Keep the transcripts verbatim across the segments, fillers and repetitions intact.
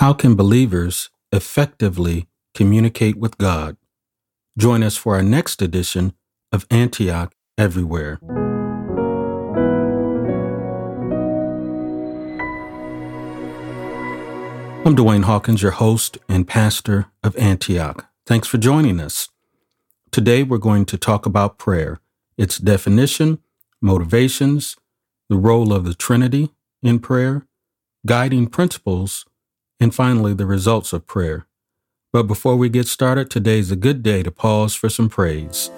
How can believers effectively communicate with God? Join us for our next edition of Antioch Everywhere. I'm Dwayne Hawkins, your host and pastor of Antioch. Thanks for joining us. Today we're going to talk about prayer, its definition, motivations, the role of the Trinity in prayer, guiding principles, and finally, the results of prayer. But before we get started, today's a good day to pause for some praise.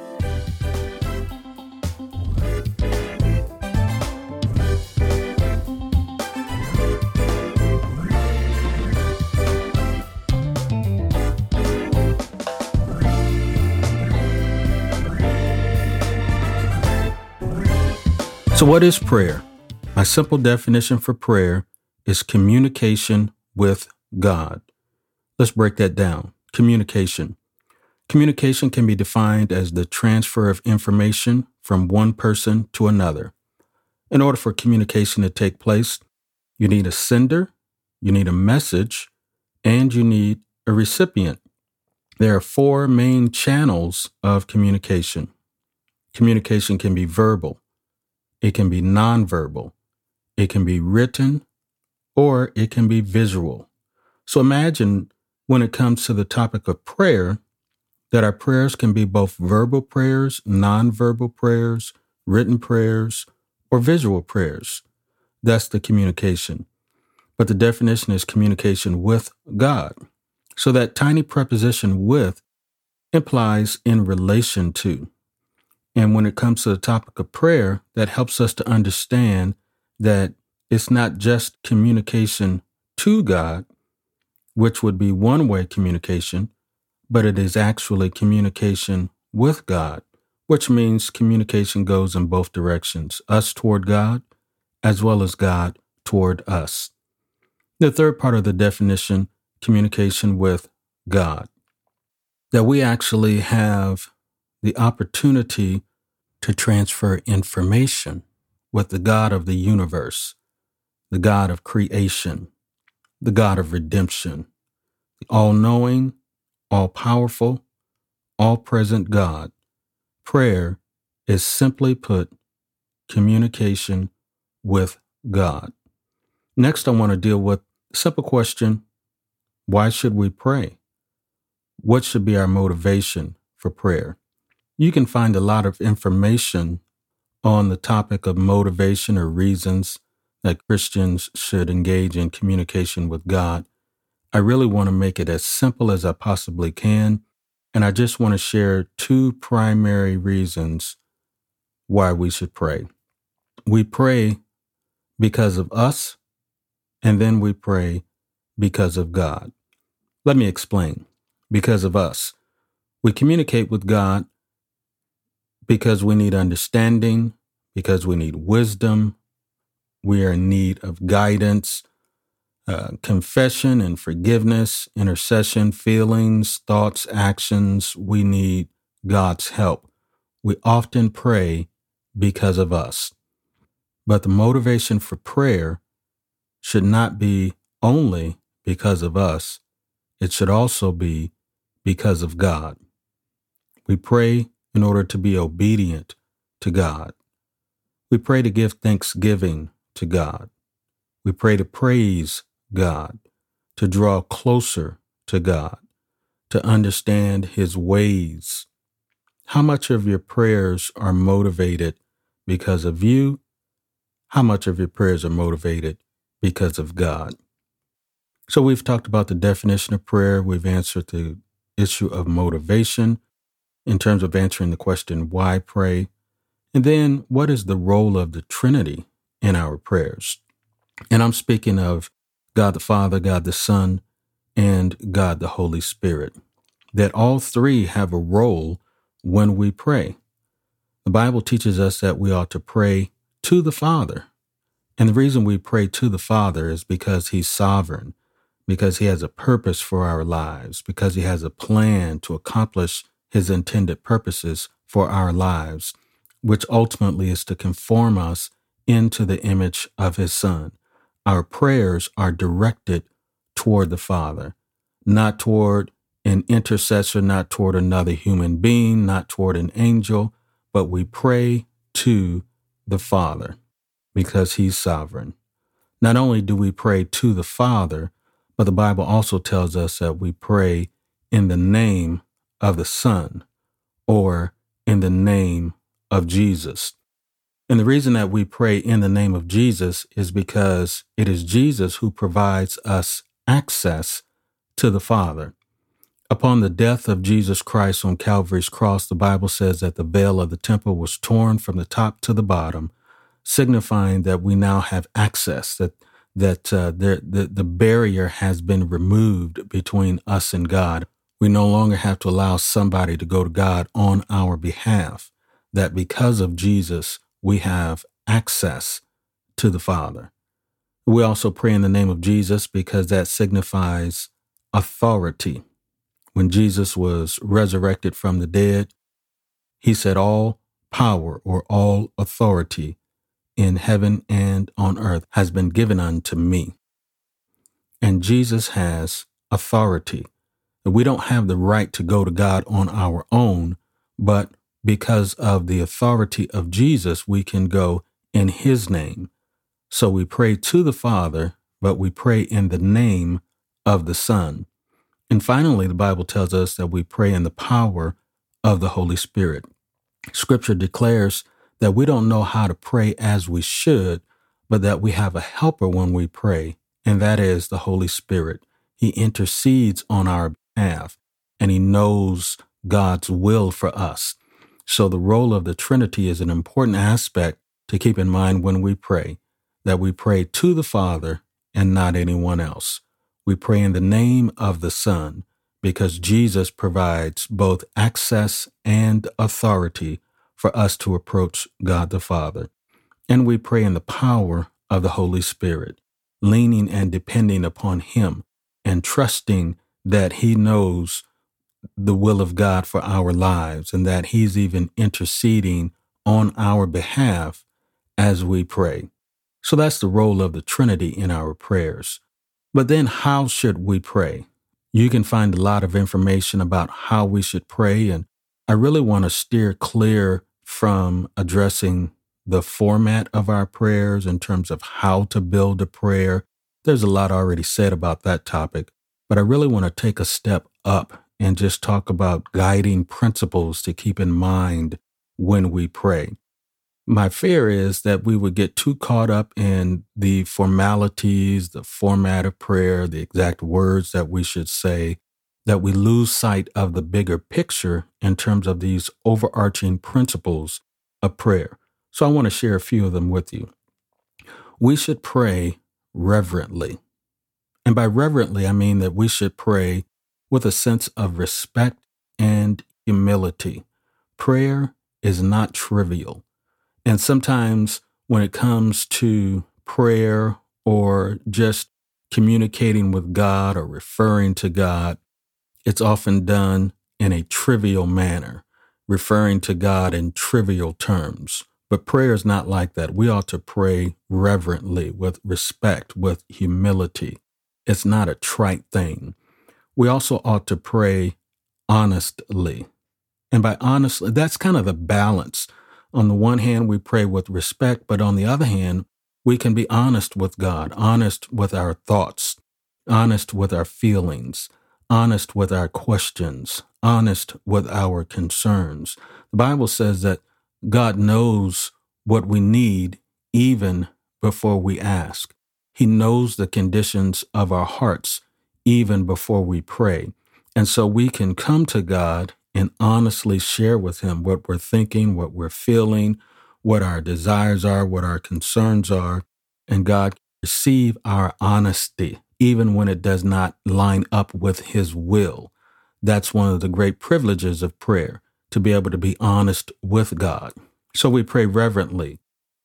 So what is prayer? My simple definition for prayer is communication with God. Let's break that down. Communication. Communication can be defined as the transfer of information from one person to another. In order for communication to take place, you need a sender, you need a message, and you need a recipient. There are four main channels of communication. Communication can be verbal, it can be nonverbal, it can be written, or it can be visual. So imagine when it comes to the topic of prayer, that our prayers can be both verbal prayers, nonverbal prayers, written prayers, or visual prayers. That's the communication. But the definition is communication with God. So that tiny preposition with implies in relation to. And when it comes to the topic of prayer, that helps us to understand that it's not just communication to God, which would be one-way communication, but it is actually communication with God, which means communication goes in both directions, us toward God, as well as God toward us. The third part of the definition, communication with God, that we actually have the opportunity to transfer information with the God of the universe, the God of creation, the God of redemption, the all-knowing, all-powerful, all-present God. Prayer is simply put, communication with God. Next, I want to deal with a simple question, why should we pray? What should be our motivation for prayer? You can find a lot of information on the topic of motivation or reasons that Christians should engage in communication with God. I really want to make it as simple as I possibly can, and I just want to share two primary reasons why we should pray. We pray because of us, and then we pray because of God. Let me explain. Because of us. We communicate with God because we need understanding, because we need wisdom. We are in need of guidance, uh, confession and forgiveness, intercession, feelings, thoughts, actions. We need God's help. We often pray because of us. But the motivation for prayer should not be only because of us. It should also be because of God. We pray in order to be obedient to God. We pray to give thanksgiving to God. We pray to praise God, to draw closer to God, to understand His ways. How much of your prayers are motivated because of you? How much of your prayers are motivated because of God? So we've talked about the definition of prayer. We've answered the issue of motivation in terms of answering the question, why pray? And then what is the role of the Trinity in our prayers? And I'm speaking of God the Father, God the Son, and God the Holy Spirit, that all three have a role when we pray. The Bible teaches us that we ought to pray to the Father. And the reason we pray to the Father is because He's sovereign, because He has a purpose for our lives, because He has a plan to accomplish His intended purposes for our lives, which ultimately is to conform us into the image of His Son. Our prayers are directed toward the Father, not toward an intercessor, not toward another human being, not toward an angel, but we pray to the Father because he's sovereign. Not only do we pray to the Father, but the Bible also tells us that we pray in the name of the Son, or in the name of Jesus. And the reason that we pray in the name of Jesus is because it is Jesus who provides us access to the Father. Upon the death of Jesus Christ on Calvary's cross, the Bible says that the veil of the temple was torn from the top to the bottom, signifying that we now have access, that that uh, the, the, the barrier has been removed between us and God. We no longer have to allow somebody to go to God on our behalf, that because of Jesus, we have access to the Father. We also pray in the name of Jesus because that signifies authority. When Jesus was resurrected from the dead, he said, all power or all authority in heaven and on earth has been given unto me. And Jesus has authority. We don't have the right to go to God on our own, but because of the authority of Jesus, we can go in his name. So we pray to the Father, but we pray in the name of the Son. And finally, the Bible tells us that we pray in the power of the Holy Spirit. Scripture declares that we don't know how to pray as we should, but that we have a helper when we pray, and that is the Holy Spirit. He intercedes on our behalf, and he knows God's will for us. So the role of the Trinity is an important aspect to keep in mind when we pray, that we pray to the Father and not anyone else. We pray in the name of the Son because Jesus provides both access and authority for us to approach God the Father. And we pray in the power of the Holy Spirit, leaning and depending upon him and trusting that he knows the will of God for our lives and that he's even interceding on our behalf as we pray. So that's the role of the Trinity in our prayers. But then how should we pray? You can find a lot of information about how we should pray, and I really want to steer clear from addressing the format of our prayers in terms of how to build a prayer. There's a lot already said about that topic, but I really want to take a step up and just talk about guiding principles to keep in mind when we pray. My fear is that we would get too caught up in the formalities, the format of prayer, the exact words that we should say, that we lose sight of the bigger picture in terms of these overarching principles of prayer. So I want to share a few of them with you. We should pray reverently. And by reverently, I mean that we should pray with a sense of respect and humility. Prayer is not trivial. And sometimes when it comes to prayer or just communicating with God or referring to God, it's often done in a trivial manner, referring to God in trivial terms. But prayer is not like that. We ought to pray reverently, with respect, with humility. It's not a trite thing. We also ought to pray honestly. And by honestly, that's kind of the balance. On the one hand, we pray with respect, but on the other hand, we can be honest with God, honest with our thoughts, honest with our feelings, honest with our questions, honest with our concerns. The Bible says that God knows what we need even before we ask. He knows the conditions of our hearts even before we pray. And so we can come to God and honestly share with him what we're thinking, what we're feeling, what our desires are, what our concerns are, and God can receive our honesty, even when it does not line up with his will. That's one of the great privileges of prayer, to be able to be honest with God. So we pray reverently,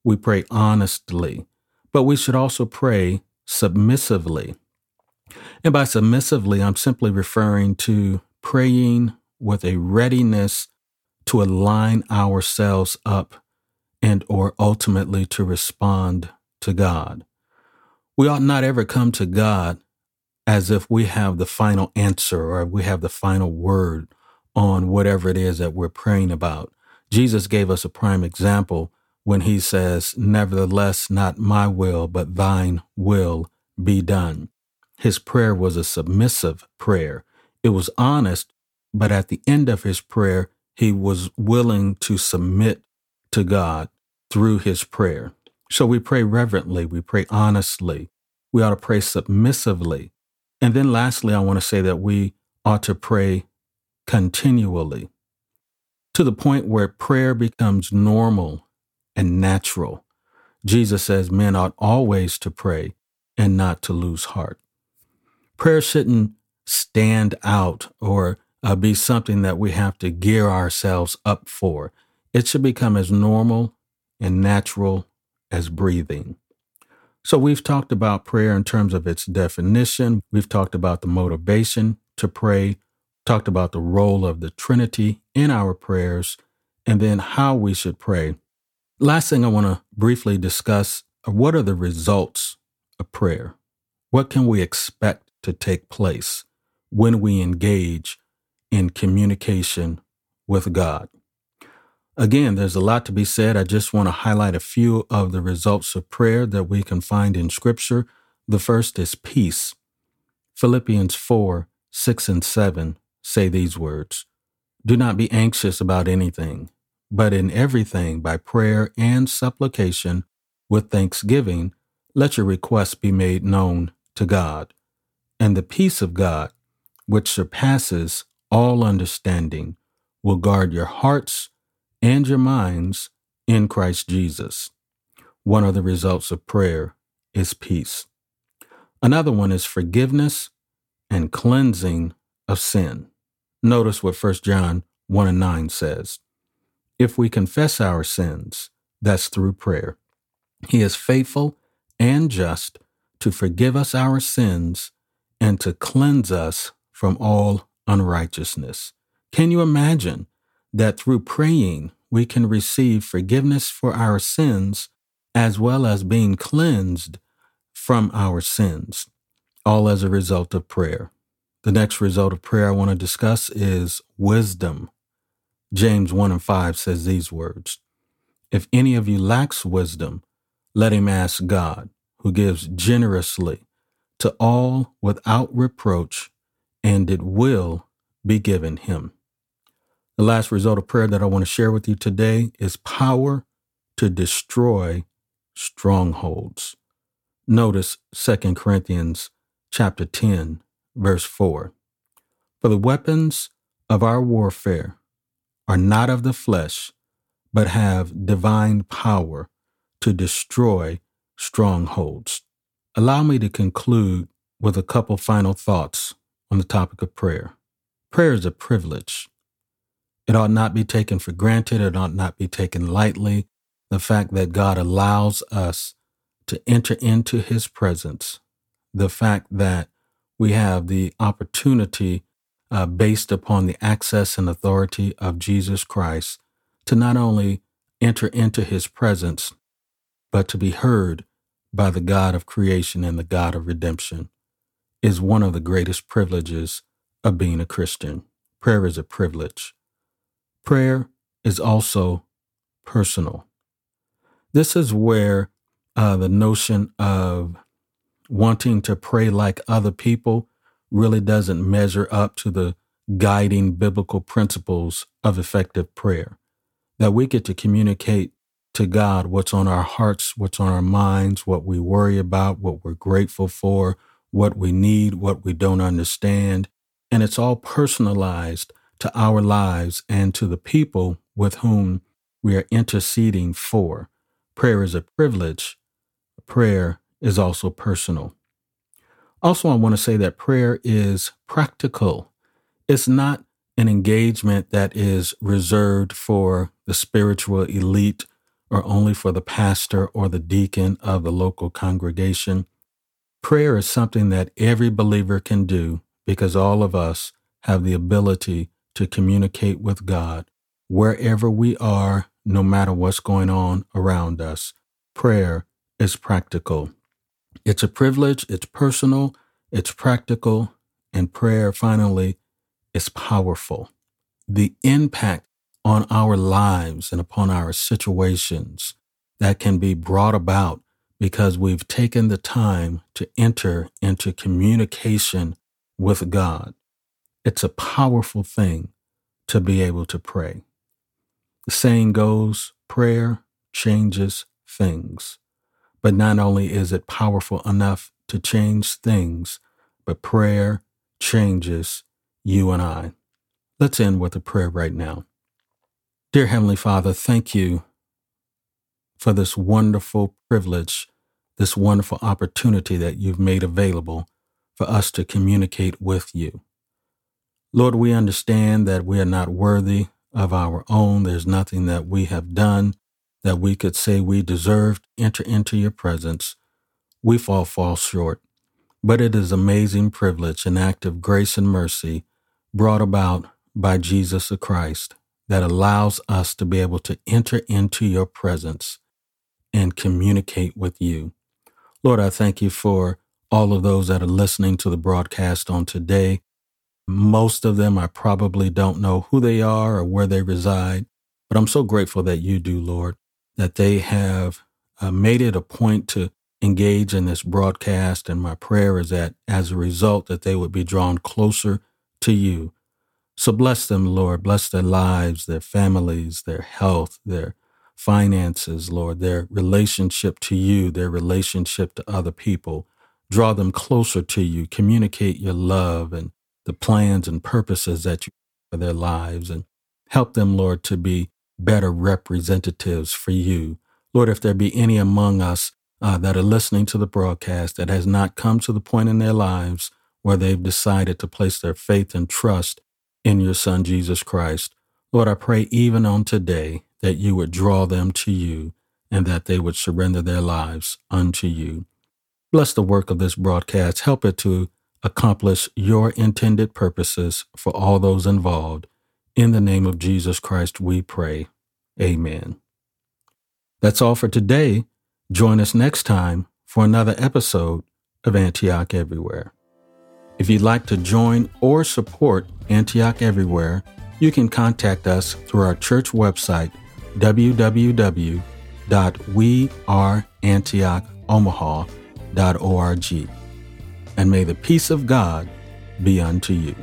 we pray honestly, but we should also pray submissively. And by submissively, I'm simply referring to praying with a readiness to align ourselves up and or ultimately to respond to God. We ought not ever come to God as if we have the final answer or we have the final word on whatever it is that we're praying about. Jesus gave us a prime example when he says, "Nevertheless, not my will, but thine will be done." His prayer was a submissive prayer. It was honest, but at the end of his prayer, he was willing to submit to God through his prayer. So we pray reverently, we pray honestly, we ought to pray submissively. And then lastly, I want to say that we ought to pray continually, to the point where prayer becomes normal and natural. Jesus says men ought always to pray and not to lose heart. Prayer shouldn't stand out or uh, be something that we have to gear ourselves up for. It should become as normal and natural as breathing. So we've talked about prayer in terms of its definition. We've talked about the motivation to pray, talked about the role of the Trinity in our prayers, and then how we should pray. Last thing I want to briefly discuss, what are the results of prayer? What can we expect to take place when we engage in communication with God? Again, there's a lot to be said. I just want to highlight a few of the results of prayer that we can find in Scripture. The first is peace. Philippians four, six and seven say these words, "Do not be anxious about anything, but in everything by prayer and supplication with thanksgiving, let your requests be made known to God. And the peace of God, which surpasses all understanding, will guard your hearts and your minds in Christ Jesus." One of the results of prayer is peace. Another one is forgiveness and cleansing of sin. Notice what First John one and nine says. "If we confess our sins," that's through prayer, "he is faithful and just to forgive us our sins and to cleanse us from all unrighteousness." Can you imagine that through praying, we can receive forgiveness for our sins as well as being cleansed from our sins, all as a result of prayer? The next result of prayer I want to discuss is wisdom. James one and five says these words, "If any of you lacks wisdom, let him ask God, who gives generously to all without reproach, and it will be given him." The last result of prayer that I want to share with you today is power to destroy strongholds. Notice Second Corinthians chapter ten, verse four. "For the weapons of our warfare are not of the flesh, but have divine power to destroy strongholds." Allow me to conclude with a couple final thoughts on the topic of prayer. Prayer is a privilege. It ought not be taken for granted. It ought not be taken lightly. The fact that God allows us to enter into his presence, the fact that we have the opportunity uh, based upon the access and authority of Jesus Christ to not only enter into his presence, but to be heard by the God of creation and the God of redemption, is one of the greatest privileges of being a Christian. Prayer is a privilege. Prayer is also personal. This is where uh, the notion of wanting to pray like other people really doesn't measure up to the guiding biblical principles of effective prayer, that we get to communicate to God what's on our hearts, what's on our minds, what we worry about, what we're grateful for, what we need, what we don't understand. And it's all personalized to our lives and to the people with whom we are interceding for. Prayer is a privilege. Prayer is also personal. Also, I want to say that prayer is practical. It's not an engagement that is reserved for the spiritual elite or only for the pastor or the deacon of the local congregation. Prayer is something that every believer can do because all of us have the ability to communicate with God wherever we are, no matter what's going on around us. Prayer is practical. It's a privilege, it's personal, it's practical, and prayer, finally, is powerful. The impact on our lives and upon our situations that can be brought about because we've taken the time to enter into communication with God. It's a powerful thing to be able to pray. The saying goes, prayer changes things. But not only is it powerful enough to change things, but prayer changes you and I. Let's end with a prayer right now. Dear Heavenly Father, thank you for this wonderful privilege, this wonderful opportunity that you've made available for us to communicate with you. Lord, we understand that we are not worthy of our own. There's nothing that we have done that we could say we deserve to enter into your presence. We all fall short, but it is amazing privilege, an act of grace and mercy brought about by Jesus Christ that allows us to be able to enter into your presence and communicate with you. Lord, I thank you for all of those that are listening to the broadcast on today. Most of them, I probably don't know who they are or where they reside, but I'm so grateful that you do, Lord, that they have uh, made it a point to engage in this broadcast, and my prayer is that as a result that they would be drawn closer to you. So bless them, Lord. Bless their lives, their families, their health, their finances, Lord, their relationship to you, their relationship to other people. Draw them closer to you. Communicate your love and the plans and purposes that you have for their lives, and help them, Lord, to be better representatives for you. Lord, if there be any among us uh, that are listening to the broadcast that has not come to the point in their lives where they've decided to place their faith and trust in your Son, Jesus Christ, Lord, I pray even on today that you would draw them to you and that they would surrender their lives unto you. Bless the work of this broadcast. Help it to accomplish your intended purposes for all those involved. In the name of Jesus Christ, we pray. Amen. That's all for today. Join us next time for another episode of Antioch Everywhere. If you'd like to join or support Antioch Everywhere, you can contact us through our church website, w w w dot we are antioch omaha dot org. And may the peace of God be unto you.